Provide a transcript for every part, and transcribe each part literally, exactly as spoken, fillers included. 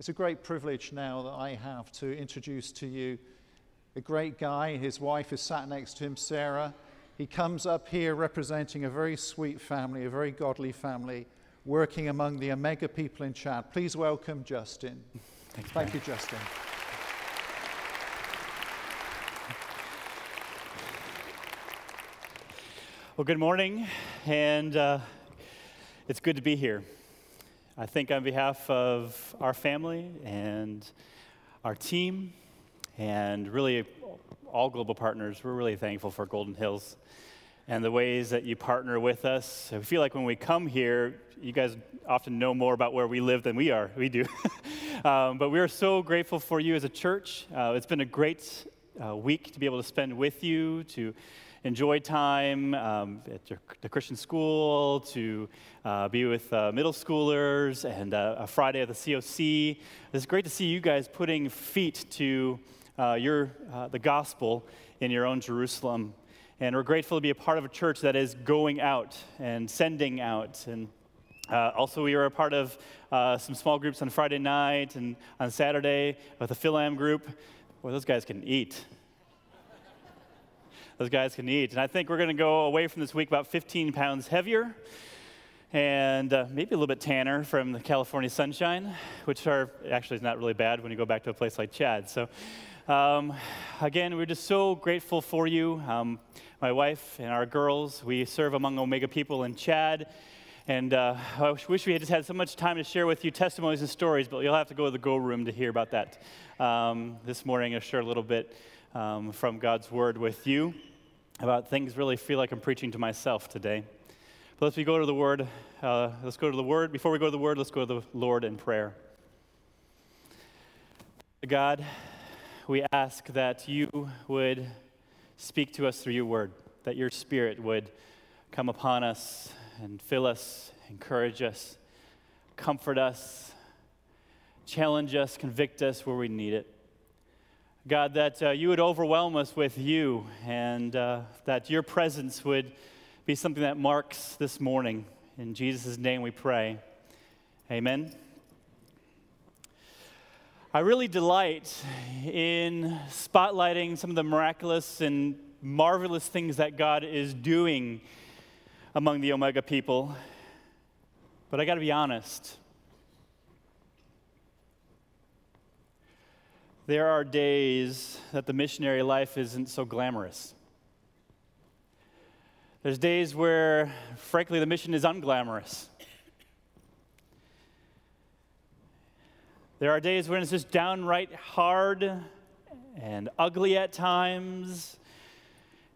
It's a great privilege now that I have to introduce to you a great guy. His wife is sat next to him, Sarah. He comes up here representing a very sweet family, a very godly family, working among the Omega people in Chad. Please welcome Justin. Thanks, Thank man. you, Justin. Well, good morning, and uh, it's good to be here. I think on behalf of our family and our team and really all global partners, we're really thankful for Golden Hills and the ways that you partner with us. I feel like when we come here, you guys often know more about where we live than we are. We do. um, but we are so grateful for you as a church. Uh, it's been a great uh, week to be able to spend with you, to enjoy time um, at your, the Christian school, to uh, be with uh, middle schoolers, and uh, a Friday at the C O C. It's great to see you guys putting feet to uh, your uh, the gospel in your own Jerusalem. And we're grateful to be a part of a church that is going out and sending out. And uh, also, we were a part of uh, some small groups on Friday night and on Saturday with the Phil-Am group. Boy, those guys can eat. Those guys can eat. And I think we're going to go away from this week about fifteen pounds heavier and uh, maybe a little bit tanner from the California sunshine, which are actually is not really bad when you go back to a place like Chad. So, um, again, we're just so grateful for you. Um, my wife and our girls, we serve among Omega people in Chad. And uh, I wish we had just had so much time to share with you testimonies and stories, but you'll have to go to the go room to hear about that um, this morning. I'll share a little bit um, from God's Word with you about things. Really feel like I'm preaching to myself today. But let's we go to the Word. Uh, let's go to the Word. Before we go to the Word, let's go to the Lord in prayer. God, we ask that you would speak to us through your Word, that your Spirit would come upon us and fill us, encourage us, comfort us, challenge us, convict us where we need it. God, that uh, you would overwhelm us with you, and uh, that your presence would be something that marks this morning. In Jesus' name we pray. Amen. I really delight in spotlighting some of the miraculous and marvelous things that God is doing among the Omega people. But I got to be honest. There are days that the missionary life isn't so glamorous. There's days where, frankly, the mission is unglamorous. There are days when it's just downright hard and ugly at times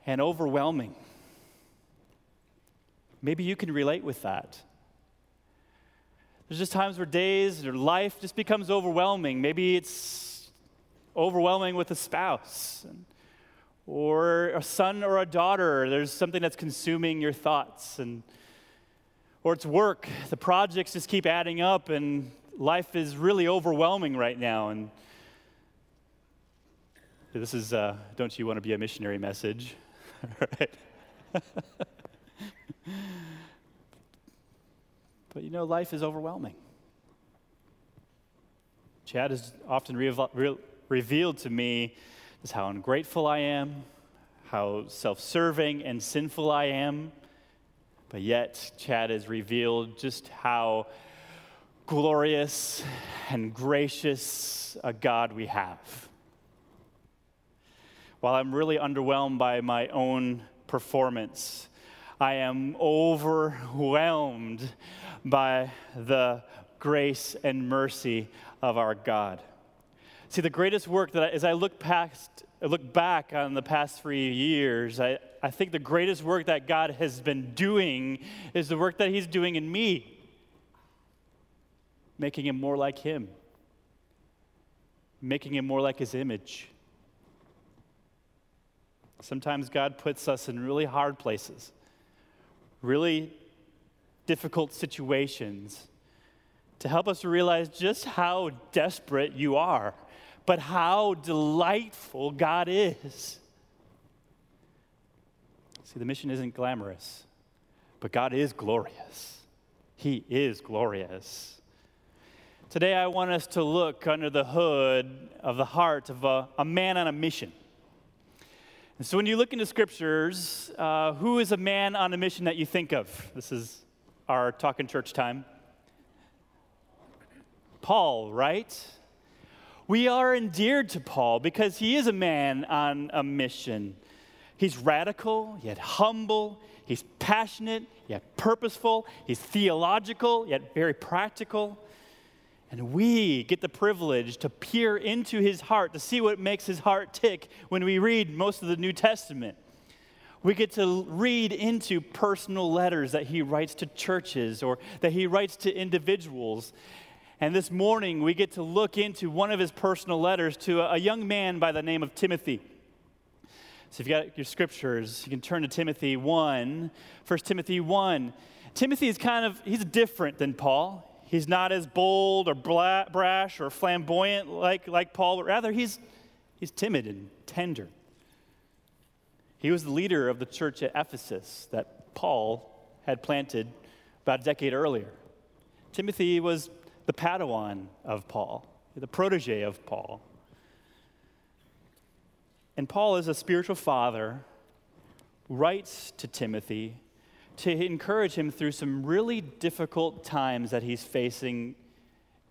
and overwhelming. Maybe you can relate with that. There's just times where days or life just becomes overwhelming. Maybe it's overwhelming with a spouse or a son or a daughter. There's something that's consuming your thoughts, and or it's work. The projects just keep adding up, and life is really overwhelming right now. And this is uh, don't you want to be a missionary message? All right. But you know, life is overwhelming. Chad is often real. Re- revealed to me is how ungrateful I am, how self-serving and sinful I am, but yet Chad has revealed just how glorious and gracious a God we have. While I'm really underwhelmed by my own performance, I am overwhelmed by the grace and mercy of our God. See, the greatest work that I, as I look past, look back on the past three years, I, I think the greatest work that God has been doing is the work that he's doing in me, making him more like him, making him more like his image. Sometimes God puts us in really hard places, really difficult situations, to help us realize just how desperate you are, but how delightful God is. See, the mission isn't glamorous, but God is glorious. He is glorious. Today I want us to look under the hood of the heart of a, a man on a mission. And so when you look into scriptures, uh, who is a man on a mission that you think of? This is our talking church time. Paul, right? We are endeared to Paul because he is a man on a mission. He's radical, yet humble. He's passionate, yet purposeful. He's theological, yet very practical. And we get the privilege to peer into his heart, to see what makes his heart tick when we read most of the New Testament. We get to read into personal letters that he writes to churches or that he writes to individuals. And this morning, we get to look into one of his personal letters to a young man by the name of Timothy. So if you've got your scriptures, you can turn to Timothy one, First Timothy one. Timothy is kind of, he's different than Paul. He's not as bold or brash or flamboyant like, like Paul, but rather he's, he's timid and tender. He was the leader of the church at Ephesus that Paul had planted about a decade earlier. Timothy was the Padawan of Paul, the protege of Paul. And Paul is a spiritual father who writes to Timothy to encourage him through some really difficult times that he's facing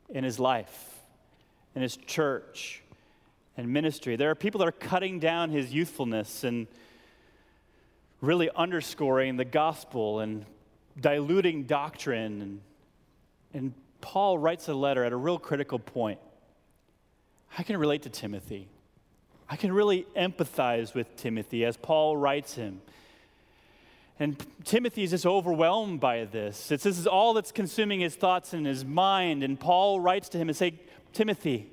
in his life, in his church, and ministry. There are people that are cutting down his youthfulness and really underscoring the gospel and diluting doctrine. And, and Paul writes a letter at a real critical point. I can relate to Timothy. I can really empathize with Timothy as Paul writes him. And Timothy is just overwhelmed by this. It's, this is all that's consuming his thoughts and his mind. And Paul writes to him and says, Timothy,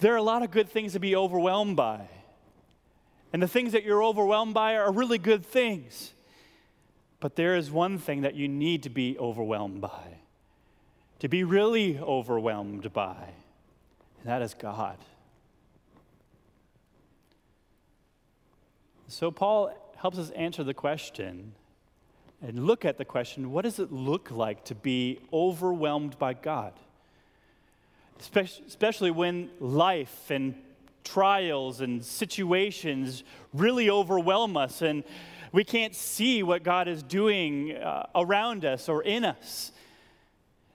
there are a lot of good things to be overwhelmed by. And the things that you're overwhelmed by are really good things. But there is one thing that you need to be overwhelmed by, to be really overwhelmed by, and that is God. So Paul helps us answer the question and look at the question, what does it look like to be overwhelmed by God? Especially when life and trials and situations really overwhelm us and we can't see what God is doing uh, around us or in us.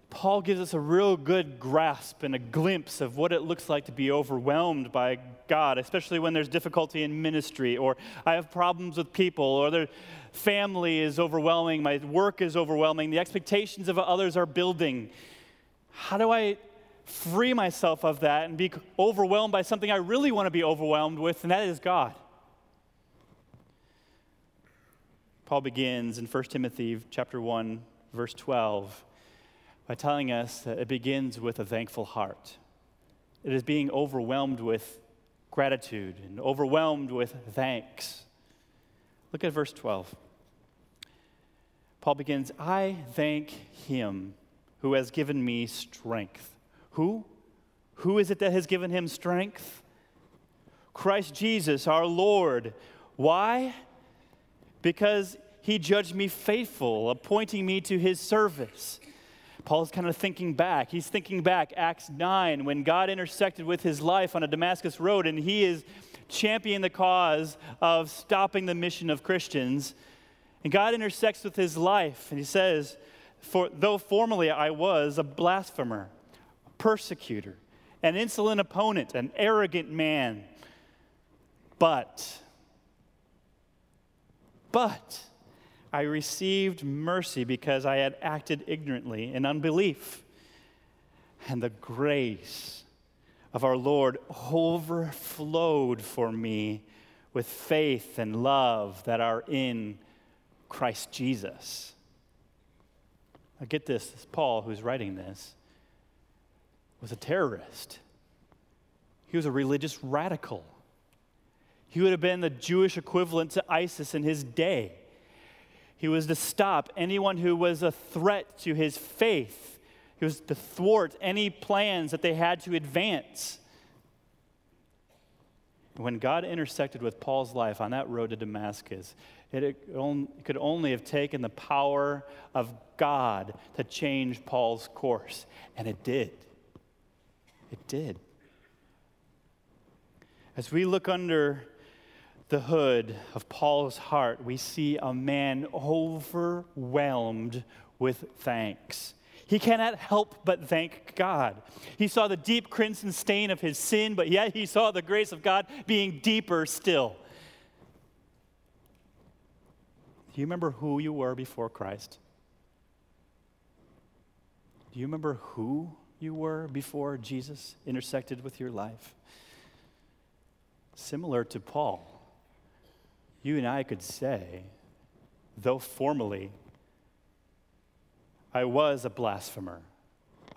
Paul gives us a real good grasp and a glimpse of what it looks like to be overwhelmed by God, especially when there's difficulty in ministry, or I have problems with people, or their family is overwhelming, my work is overwhelming, the expectations of others are building. How do I free myself of that and be overwhelmed by something I really want to be overwhelmed with, and that is God? Paul begins in First Timothy chapter one, verse twelve. By telling us that it begins with a thankful heart. It is being overwhelmed with gratitude and overwhelmed with thanks. Look at verse twelve. Paul begins, I thank him who has given me strength. Who? Who is it that has given him strength? Christ Jesus, our Lord. Why? Because he judged me faithful, appointing me to his service. Paul's kind of thinking back. He's thinking back, Acts nine, when God intersected with his life on a Damascus road, and he is championing the cause of stopping the mission of Christians. And God intersects with his life, and he says, "For though formerly I was a blasphemer, a persecutor, an insolent opponent, an arrogant man, but, but, I received mercy because I had acted ignorantly in unbelief. And the grace of our Lord overflowed for me with faith and love that are in Christ Jesus." Now get this, this Paul, who's writing this, was a terrorist. He was a religious radical. He would have been the Jewish equivalent to ISIS in his day. He was to stop anyone who was a threat to his faith. He was to thwart any plans that they had to advance. When God intersected with Paul's life on that road to Damascus, it could only have taken the power of God to change Paul's course. And it did. It did. As we look under the hood of Paul's heart, we see a man overwhelmed with thanks. He cannot help but thank God. He saw the deep crimson stain of his sin, but yet he saw the grace of God being deeper still. Do you remember who you were before Christ? Do you remember who you were before Jesus intersected with your life? Similar to Paul, you and I could say, though formally, I was a blasphemer,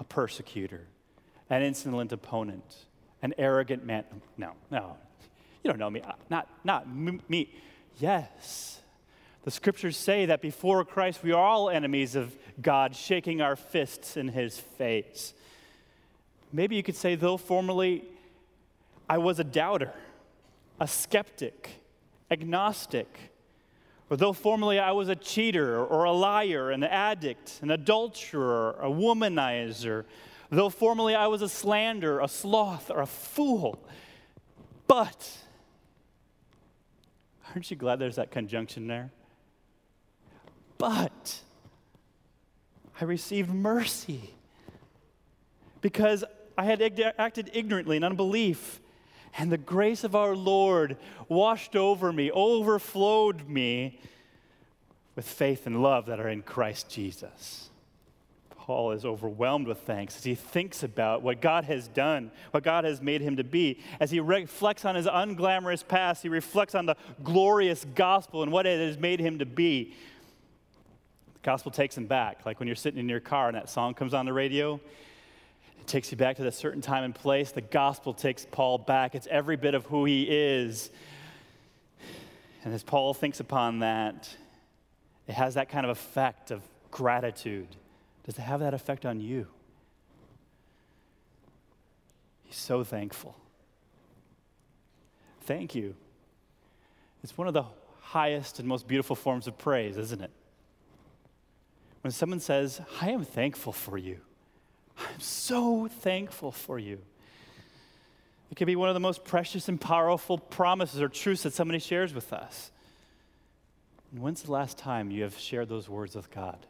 a persecutor, an insolent opponent, an arrogant man. No, no, you don't know me. Not, not me. Yes. The scriptures say that before Christ, we are all enemies of God, shaking our fists in his face. Maybe you could say, though formerly, I was a doubter, a skeptic, agnostic, or though formerly I was a cheater or a liar, an addict, an adulterer, a womanizer, though formerly I was a slanderer, a sloth, or a fool. But, aren't you glad there's that conjunction there? But, I received mercy because I had acted ignorantly in unbelief. And the grace of our Lord washed over me, overflowed me with faith and love that are in Christ Jesus. Paul is overwhelmed with thanks as he thinks about what God has done, what God has made him to be. As he reflects on his unglamorous past, he reflects on the glorious gospel and what it has made him to be. The gospel takes him back, like when you're sitting in your car and that song comes on the radio. It takes you back to that certain time and place. The gospel takes Paul back. It's every bit of who he is. And as Paul thinks upon that, it has that kind of effect of gratitude. Does it have that effect on you? He's so thankful. Thank you. It's one of the highest and most beautiful forms of praise, isn't it? When someone says, I am thankful for you. I'm so thankful for you. It can be one of the most precious and powerful promises or truths that somebody shares with us. And when's the last time you have shared those words with God?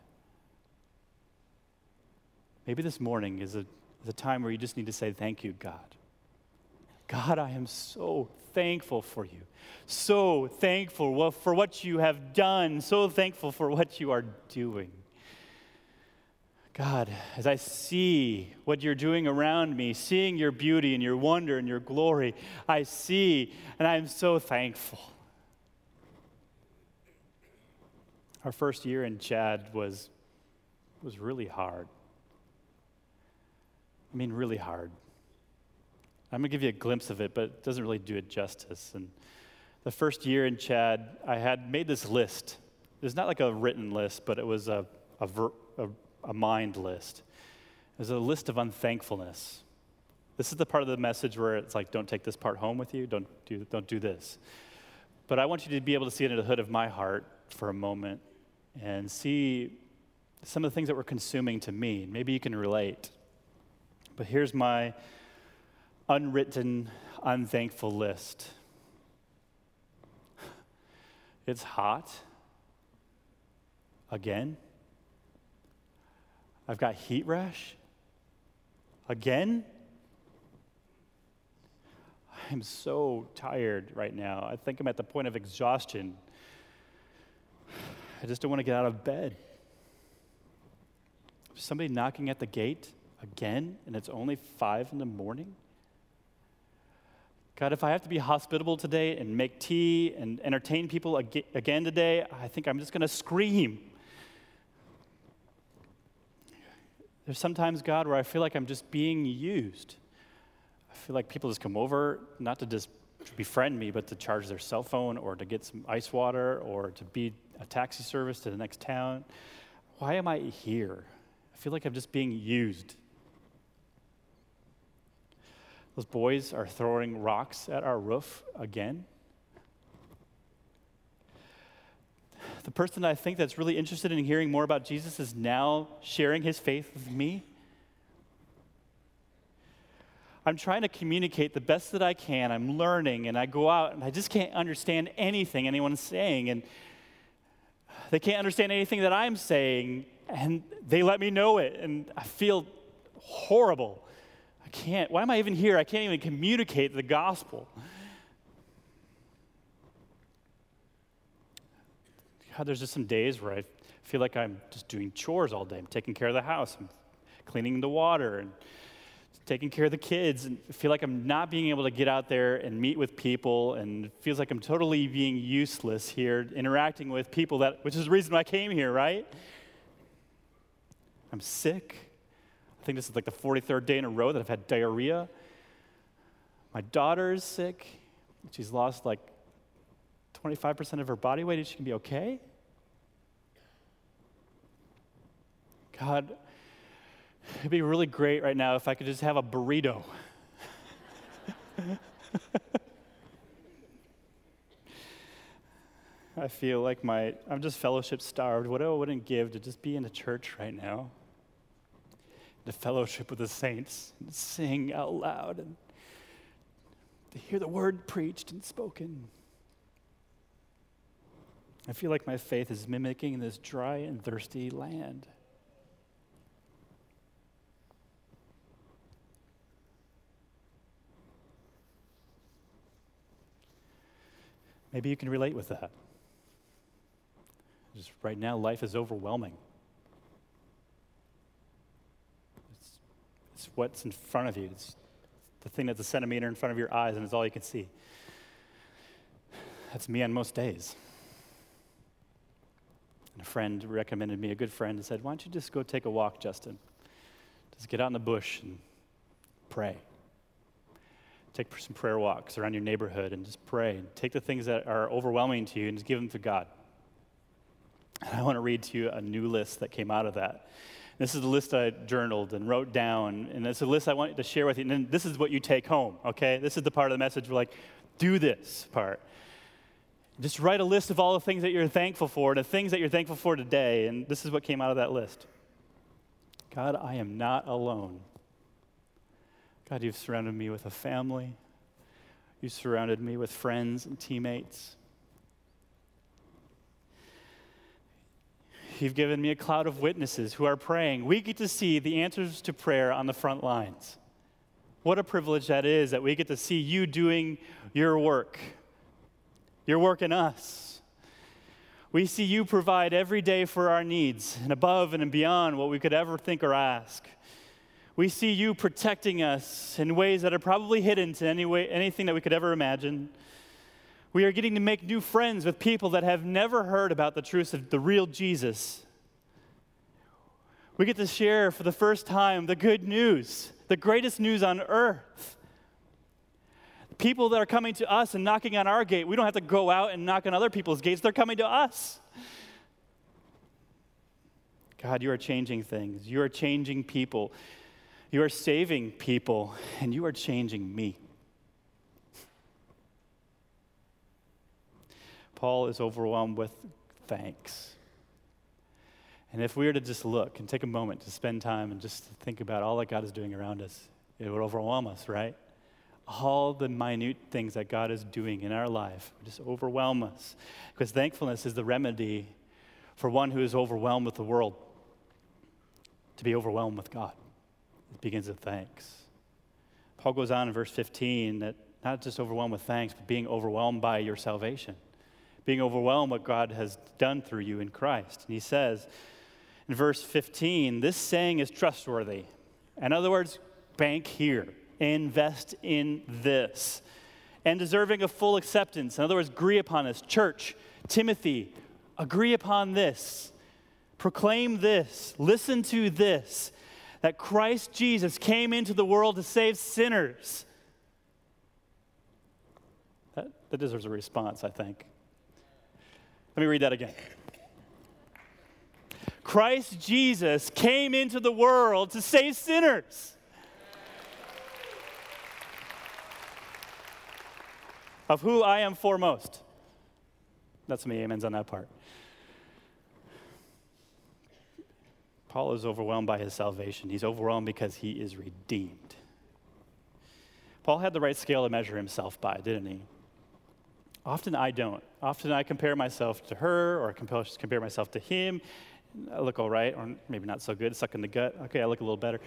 Maybe this morning is a, is a time where you just need to say, thank you, God. God, I am so thankful for you. So thankful for what you have done. So thankful for what you are doing. God, as I see what you're doing around me, seeing your beauty and your wonder and your glory, I see, and I am so thankful. Our first year in Chad was, was really hard. I mean, really hard. I'm going to give you a glimpse of it, but it doesn't really do it justice. And the first year in Chad, I had made this list. It's not like a written list, but it was a, a, ver, a a mind list. There's a list of unthankfulness. This is the part of the message where it's like, don't take this part home with you, don't do, don't do this. But I want you to be able to see under the hood of my heart for a moment and see some of the things that were consuming to me. Maybe you can relate. But here's my unwritten, unthankful list. It's hot. Again. I've got heat rash. Again? I'm so tired right now. I think I'm at the point of exhaustion. I just don't want to get out of bed. Somebody knocking at the gate again, and it's only five in the morning? God, if I have to be hospitable today and make tea and entertain people again today, I think I'm just going to scream. There's sometimes, God, where I feel like I'm just being used. I feel like people just come over, not to just befriend me, but to charge their cell phone or to get some ice water or to be a taxi service to the next town. Why am I here? I feel like I'm just being used. Those boys are throwing rocks at our roof again. The person I think that's really interested in hearing more about Jesus is now sharing his faith with me. I'm trying to communicate the best that I can. I'm learning, and I go out, and I just can't understand anything anyone's saying, and they can't understand anything that I'm saying, and they let me know it, and I feel horrible. I can't. Why am I even here? I can't even communicate the gospel. God, there's just some days where I feel like I'm just doing chores all day. I'm taking care of the house. I'm cleaning the water and taking care of the kids. And I feel like I'm not being able to get out there and meet with people. And it feels like I'm totally being useless here, interacting with people, that, which is the reason why I came here, right? I'm sick. I think this is like the forty-third day in a row that I've had diarrhea. My daughter is sick. She's lost like twenty-five percent of her body weight. Is she going to be okay? God, it'd be really great right now if I could just have a burrito. I feel like my, I'm just fellowship starved. What I wouldn't give to just be in a church right now, to fellowship with the saints, and sing out loud, and to hear the word preached and spoken. I feel like my faith is mimicking this dry and thirsty land. Maybe you can relate with that. Just right now, life is overwhelming. It's what's in front of you. It's the thing that's a centimeter in front of your eyes, and it's all you can see. That's me on most days. And a friend recommended me, a good friend, and said, why don't you just go take a walk, Justin? Just get out in the bush and pray. Take some prayer walks around your neighborhood and just pray. Take the things that are overwhelming to you and just give them to God. And I want to read to you a new list that came out of that. This is the list I journaled and wrote down, and it's a list I want to share with you. And then this is what you take home, okay? This is the part of the message where, like, do this part. Just write a list of all the things that you're thankful for, and the things that you're thankful for today, and this is what came out of that list. God, I am not alone. God, you've surrounded me with a family. You've surrounded me with friends and teammates. You've given me a cloud of witnesses who are praying. We get to see the answers to prayer on the front lines. What a privilege that is, that we get to see you doing your work, your work in us. We see you provide every day for our needs, and above and beyond what we could ever think or ask. We see you protecting us in ways that are probably hidden to any way, anything that we could ever imagine. We are getting to make new friends with people that have never heard about the truth of the real Jesus. We get to share for the first time the good news, the greatest news on earth. People that are coming to us and knocking on our gate, we don't have to go out and knock on other people's gates. They're coming to us. God, you are changing things. You are changing people. You are saving people, and you are changing me. Paul is overwhelmed with thanks. And if we were to just look and take a moment to spend time and just think about all that God is doing around us, it would overwhelm us, right? All the minute things that God is doing in our life would just overwhelm us, because thankfulness is the remedy for one who is overwhelmed with the world. To be overwhelmed with God, it begins with thanks. Paul goes on in verse fifteen that not just overwhelmed with thanks, but being overwhelmed by your salvation. Being overwhelmed what God has done through you in Christ. And he says in verse fifteen, this saying is trustworthy. In other words, bank here, invest in this, and deserving of full acceptance. In other words, agree upon this. Church, Timothy, agree upon this. Proclaim this. Listen to this, that Christ Jesus came into the world to save sinners. That, that deserves a response, I think. Let me read that again. Christ Jesus came into the world to save sinners. of who I am foremost. That's many amens on that part. Paul is overwhelmed by his salvation. He's overwhelmed because he is redeemed. Paul had the right scale to measure himself by, didn't he? Often I don't. Often I compare myself to her, or I compare myself to him. I look all right, or maybe not so good, suck in the gut. Okay, I look a little better.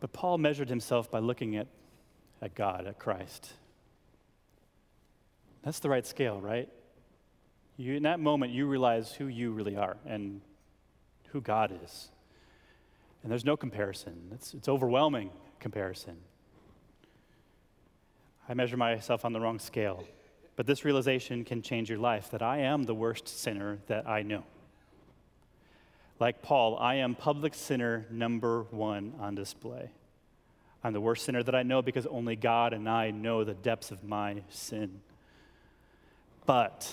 But Paul measured himself by looking at, at God, at Christ. That's the right scale, right? You, in that moment, you realize who you really are and who God is. And there's no comparison. It's, it's overwhelming comparison. I measure myself on the wrong scale. But this realization can change your life, that I am the worst sinner that I know. Like Paul, I am public sinner number one on display. I'm the worst sinner that I know because only God and I know the depths of my sin. But,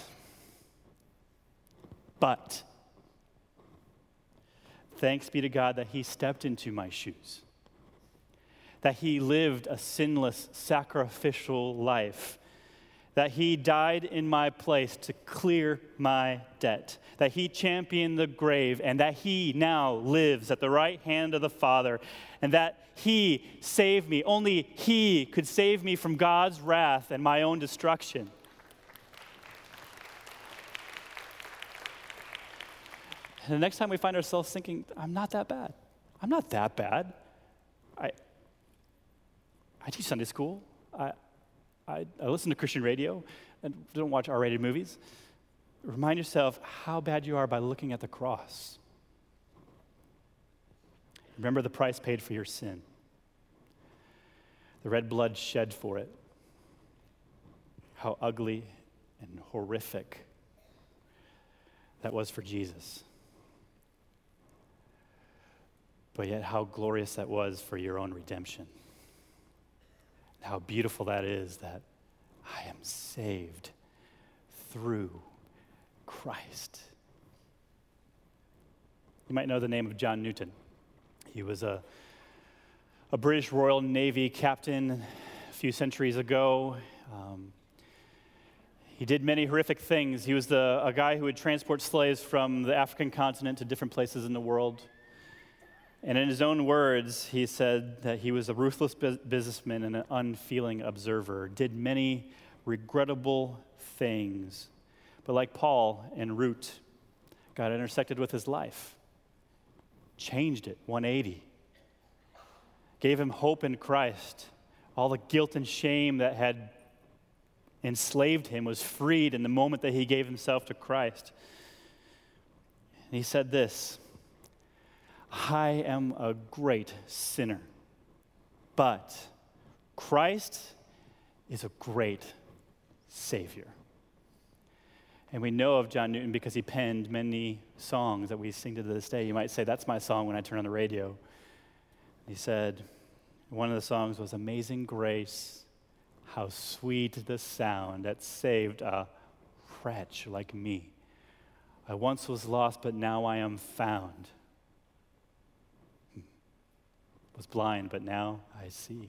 but, thanks be to God that he stepped into my shoes, that he lived a sinless, sacrificial life, that he died in my place to clear my debt, that he championed the grave, and that he now lives at the right hand of the Father, and that he saved me. Only he could save me from God's wrath and my own destruction. And the next time we find ourselves thinking, I'm not that bad. I'm not that bad. I, I teach Sunday school. I, I, I listen to Christian radio and don't watch R-rated movies. Remind yourself how bad you are by looking at the cross. Remember the price paid for your sin. The red blood shed for it. How ugly and horrific that was for Jesus. But yet how glorious that was for your own redemption. How beautiful that is, that I am saved through Christ. You might know the name of John Newton. He was a, a British Royal Navy captain a few centuries ago. Um, he did many horrific things. He was the, a guy who would transport slaves from the African continent to different places in the world. And in his own words, he said that he was a ruthless bu- businessman and an unfeeling observer, did many regrettable things, but like Paul en route, God intersected with his life, changed it one eighty, gave him hope in Christ. All the guilt and shame that had enslaved him was freed in the moment that he gave himself to Christ. And he said this, I am a great sinner, but Christ is a great Savior. And we know of John Newton because he penned many songs that we sing to this day. You might say, that's my song when I turn on the radio. He said, one of the songs was Amazing Grace, how sweet the sound that saved a wretch like me. I once was lost, but now I am found. Was blind, but now I see.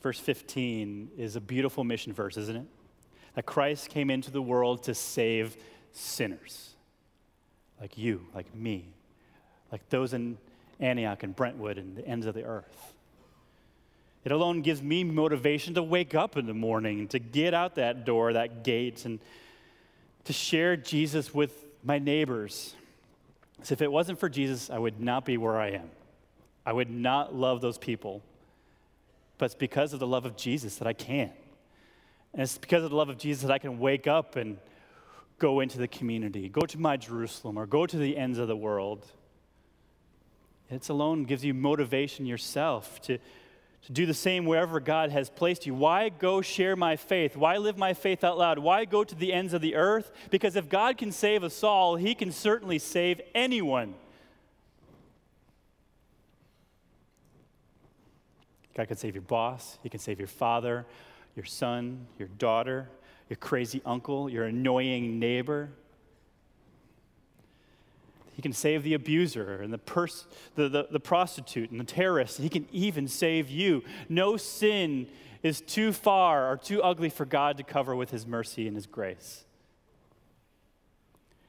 Verse fifteen is a beautiful mission verse, isn't it? That Christ came into the world to save sinners, like you, like me, like those in Antioch and Brentwood and the ends of the earth. It alone gives me motivation to wake up in the morning, to get out that door, that gate, and to share Jesus with my neighbors. So if it wasn't for Jesus, I would not be where I am. I would not love those people. But it's because of the love of Jesus that I can. And it's because of the love of Jesus that I can wake up and go into the community, go to my Jerusalem, or go to the ends of the world. It alone gives you motivation yourself to, to do the same wherever God has placed you. Why go share my faith? Why live my faith out loud? Why go to the ends of the earth? Because if God can save us all, he can certainly save anyone. God can save your boss. He can save your father, your son, your daughter, your crazy uncle, your annoying neighbor. He can save the abuser and the, pers- the, the, the prostitute and the terrorist. He can even save you. No sin is too far or too ugly for God to cover with his mercy and his grace.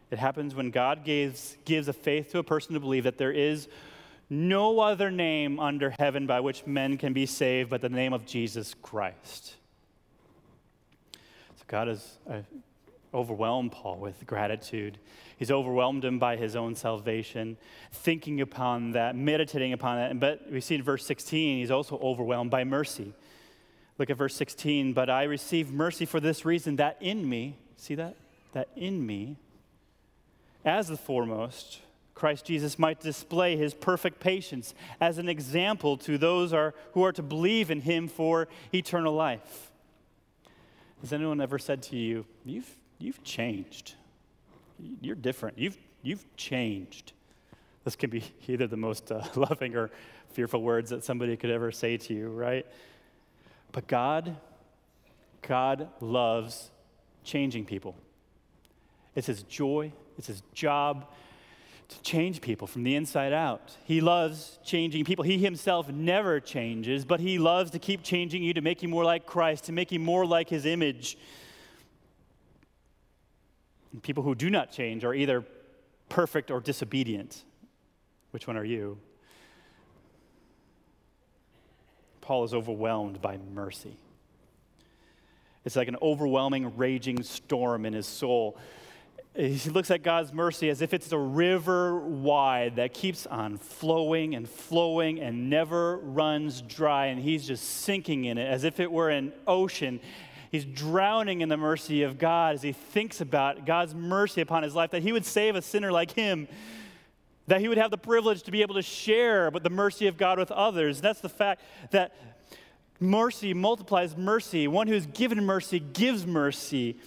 It happens when God gives, gives a faith to a person to believe that there is no other name under heaven by which men can be saved but the name of Jesus Christ. So God has uh, overwhelmed Paul with gratitude. He's overwhelmed him by his own salvation, thinking upon that, meditating upon that. But we see in verse sixteen, he's also overwhelmed by mercy. Look at verse sixteen. But I received mercy for this reason, that in me, see that? That in me, as the foremost, Christ Jesus might display his perfect patience as an example to those are, who are to believe in him for eternal life. Has anyone ever said to you, you've, you've changed? You're different. You've, you've changed. This can be either the most uh, loving or fearful words that somebody could ever say to you, right? But God, God loves changing people. It's his joy. It's his job to change people from the inside out. He loves changing people. He himself never changes, but he loves to keep changing you to make you more like Christ, to make you more like his image. And people who do not change are either perfect or disobedient. Which one are you? Paul is overwhelmed by mercy. It's like an overwhelming, raging storm in his soul. He looks at God's mercy as if it's a river wide that keeps on flowing and flowing and never runs dry, and he's just sinking in it as if it were an ocean. He's drowning in the mercy of God as he thinks about God's mercy upon his life, that he would save a sinner like him, that he would have the privilege to be able to share but the mercy of God with others. That's the fact that mercy multiplies mercy. One who's given mercy gives mercy.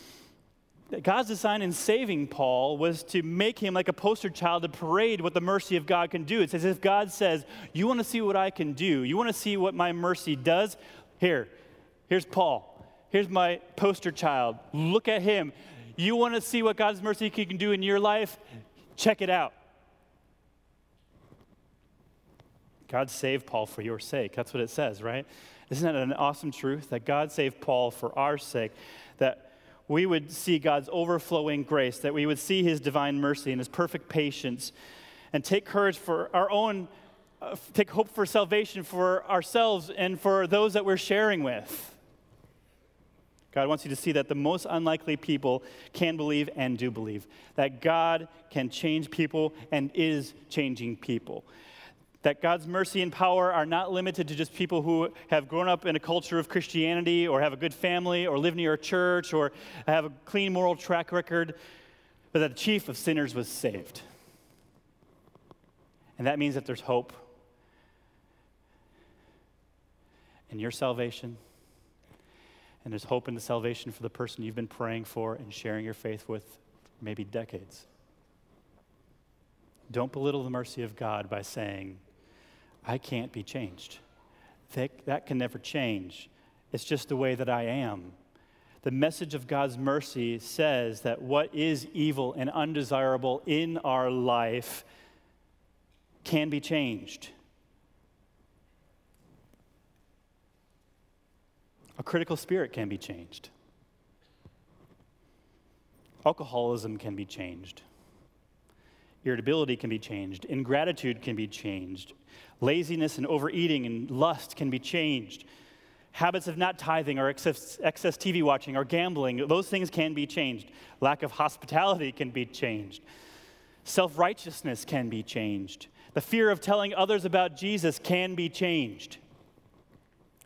God's design in saving Paul was to make him like a poster child to parade what the mercy of God can do. It's as if God says, you want to see what I can do? You want to see what my mercy does? Here, here's Paul. Here's my poster child. Look at him. You want to see what God's mercy can do in your life? Check it out. God saved Paul for your sake. That's what it says, right? Isn't that an awesome truth? That God saved Paul for our sake, that we would see God's overflowing grace, that we would see his divine mercy and his perfect patience, and take courage for our own, uh, take hope for salvation for ourselves and for those that we're sharing with. God wants you to see that the most unlikely people can believe and do believe, that God can change people and is changing people, that God's mercy and power are not limited to just people who have grown up in a culture of Christianity or have a good family or live near a church or have a clean moral track record, but that the chief of sinners was saved. And that means that there's hope in your salvation, and there's hope in the salvation for the person you've been praying for and sharing your faith with for maybe decades. Don't belittle the mercy of God by saying, I can't be changed. That, that can never change. It's just the way that I am. The message of God's mercy says that what is evil and undesirable in our life can be changed. A critical spirit can be changed. Alcoholism can be changed. Irritability can be changed. Ingratitude can be changed. Laziness and overeating and lust can be changed. Habits of not tithing or excess, excess T V watching or gambling, those things can be changed. Lack of hospitality can be changed. Self-righteousness can be changed. The fear of telling others about Jesus can be changed.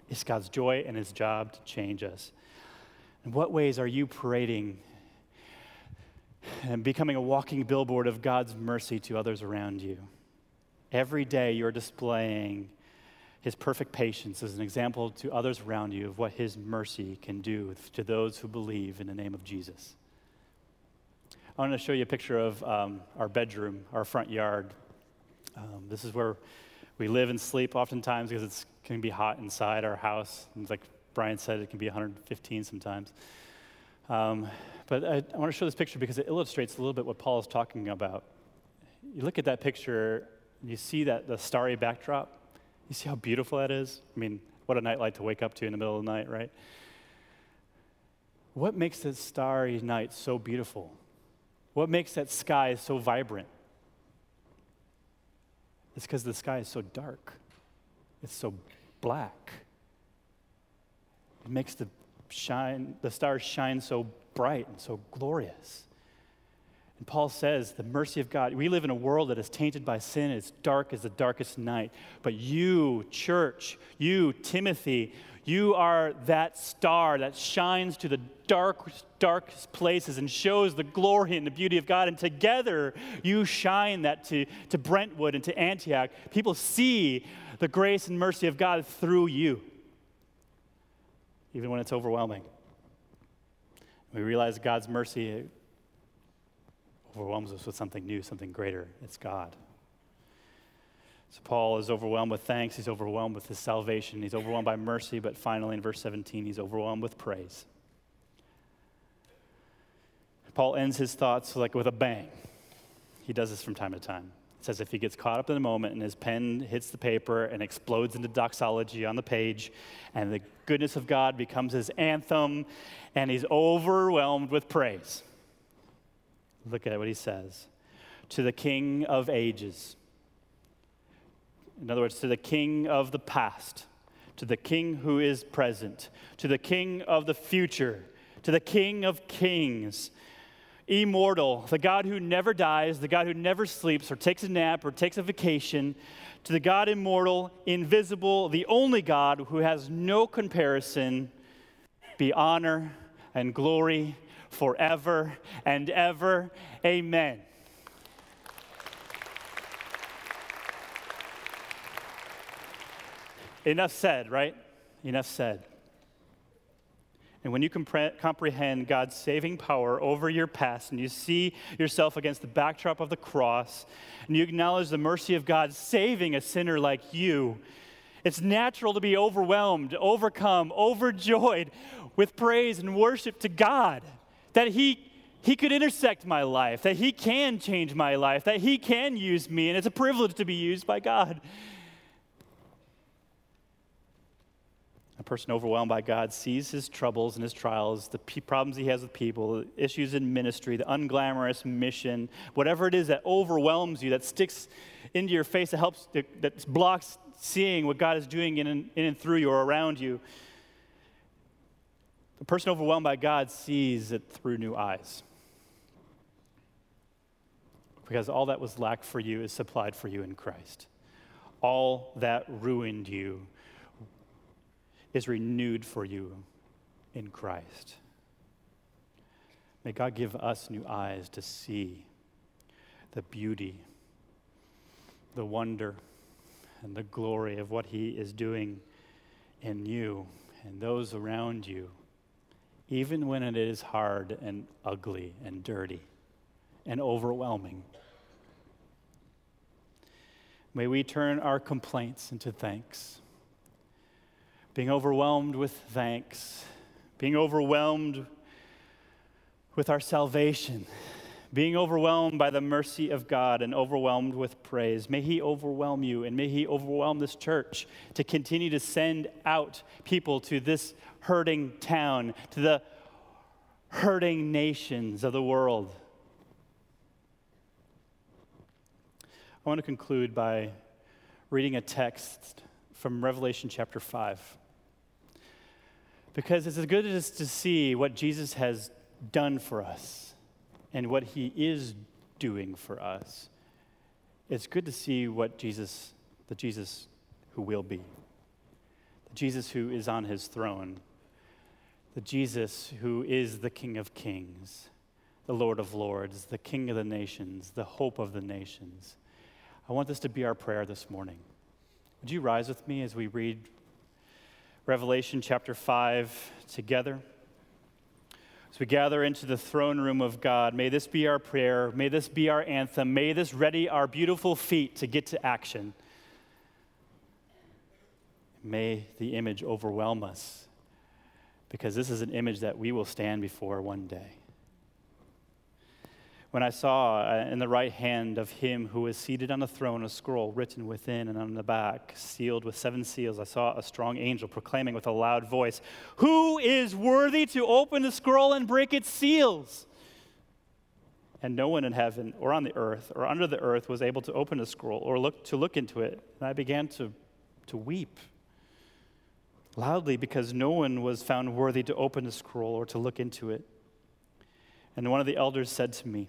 It's God's joy and his job to change us. In what ways are you parading and becoming a walking billboard of God's mercy to others around you? Every day you're displaying his perfect patience as an example to others around you of what his mercy can do to those who believe in the name of Jesus. I want to show you a picture of um, our bedroom, our front yard. Um, this is where we live and sleep oftentimes because it's, it can be hot inside our house. And like Brian said, it can be one hundred fifteen sometimes. Um, but I, I want to show this picture because it illustrates a little bit what Paul is talking about you look at that picture, and you see that the starry backdrop. You see how beautiful that is? I mean, what a nightlight to wake up to in the middle of the night, right? What makes that starry night so beautiful? What makes that sky so vibrant? It's because the sky is so dark. It's so black. It makes the shine, the stars shine so bright and so glorious. And Paul says, the mercy of God, we live in a world that is tainted by sin, it's dark as the darkest night. But you, church, you, Timothy, you are that star that shines to the darkest, darkest places and shows the glory and the beauty of God. And together, you shine that to, to Brentwood and to Antioch. People see the grace and mercy of God through you, even when it's overwhelming. We realize God's mercy overwhelms us with something new, something greater. It's God. So Paul is overwhelmed with thanks. He's overwhelmed with his salvation. He's overwhelmed by mercy. But finally, in verse seventeen, he's overwhelmed with praise. Paul ends his thoughts like with a bang. He does this from time to time. It's as if he gets caught up in a moment and his pen hits the paper and explodes into doxology on the page. And the goodness of God becomes his anthem. And he's overwhelmed with praise. Look at what he says. To the King of ages. In other words, to the King of the past. To the King who is present. To the King of the future. To the King of kings. Immortal. The God who never dies. The God who never sleeps or takes a nap or takes a vacation. To the God immortal, invisible, the only God who has no comparison. Be honor and glory forever and ever. Amen. Enough said, right? Enough said. And when you compre- comprehend God's saving power over your past, and you see yourself against the backdrop of the cross, and you acknowledge the mercy of God saving a sinner like you, it's natural to be overwhelmed, overcome, overjoyed with praise and worship to God. That he, he could intersect my life, that he can change my life, that he can use me, and it's a privilege to be used by God. A person overwhelmed by God sees his troubles and his trials, the p- problems he has with people, issues in ministry, the unglamorous mission, whatever it is that overwhelms you, that sticks into your face, that helps, that, that blocks seeing what God is doing in and, in and through you or around you. The person overwhelmed by God sees it through new eyes. Because all that was lacked for you is supplied for you in Christ. All that ruined you is renewed for you in Christ. May God give us new eyes to see the beauty, the wonder, and the glory of what he is doing in you and those around you. Even when it is hard and ugly and dirty and overwhelming. May we turn our complaints into thanks. Being overwhelmed with thanks, being overwhelmed with our salvation, being overwhelmed by the mercy of God and overwhelmed with praise. May he overwhelm you and may he overwhelm this church to continue to send out people to this hurting town, to the hurting nations of the world. I want to conclude by reading a text from Revelation chapter five. Because it's as good as to see what Jesus has done for us and what he is doing for us. It's good to see what Jesus, the Jesus who will be, the Jesus who is on his throne, the Jesus who is the King of kings, the Lord of lords, the King of the nations, the hope of the nations. I want this to be our prayer this morning. Would you rise with me as we read Revelation chapter five together? As we gather into the throne room of God, may this be our prayer, may this be our anthem, may this ready our beautiful feet to get to action. May the image overwhelm us, because this is an image that we will stand before one day. when I saw in the right hand of him who was seated on the throne a scroll written within and on the back, sealed with seven seals, I saw a strong angel proclaiming with a loud voice, "Who is worthy to open the scroll and break its seals?" And no one in heaven or on the earth or under the earth was able to open the scroll or look to look into it. And I began to, to weep loudly because no one was found worthy to open the scroll or to look into it. And one of the elders said to me,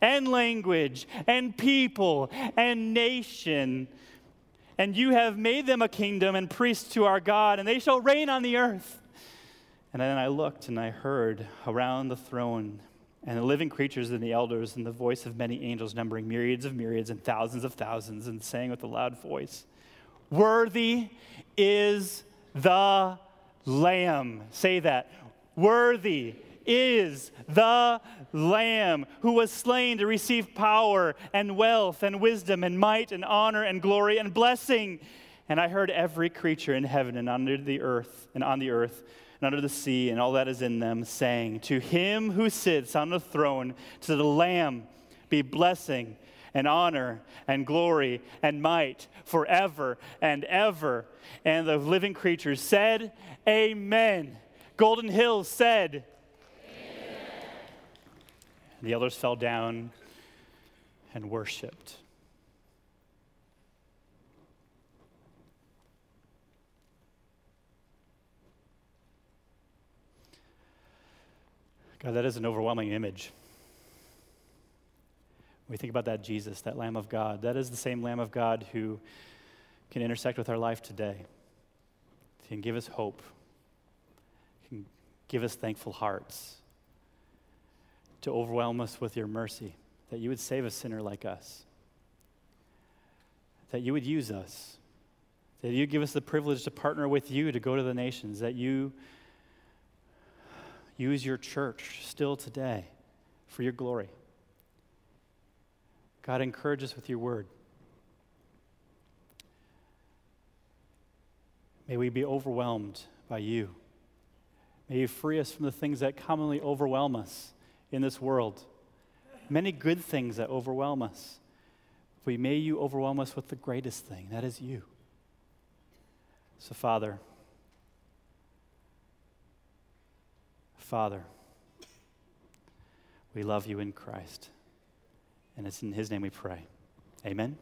and language and people and nation. And you have made them a kingdom and priests to our God, and they shall reign on the earth." And then I looked, and I heard around the throne and the living creatures and the elders and the voice of many angels, numbering myriads of myriads and thousands of thousands, and saying with a loud voice, "Worthy is the Lamb." Say that. "Worthy is the Lamb who was slain to receive power and wealth and wisdom and might and honor and glory and blessing." And I heard every creature in heaven and under the earth and on the earth and under the sea, and all that is in them, saying, "To him who sits on the throne, to the Lamb, be blessing and honor and glory and might forever and ever." And the living creatures said, "Amen." Golden Hills said, "Amen." The elders fell down and worshiped. God, that is an overwhelming image. When we think about that Jesus, that Lamb of God, that is the same Lamb of God who can intersect with our life today. He can give us hope. He can give us thankful hearts, to overwhelm us with your mercy, that you would save a sinner like us, that you would use us, that you give us the privilege to partner with you to go to the nations, that you use your church still today for your glory. God, encourage us with your word. May we be overwhelmed by you. May you free us from the things that commonly overwhelm us in this world. Many good things that overwhelm us. But may you overwhelm us with the greatest thing, that is you. So, Father, Father, we love you in Christ, and it's in his name we pray. Amen.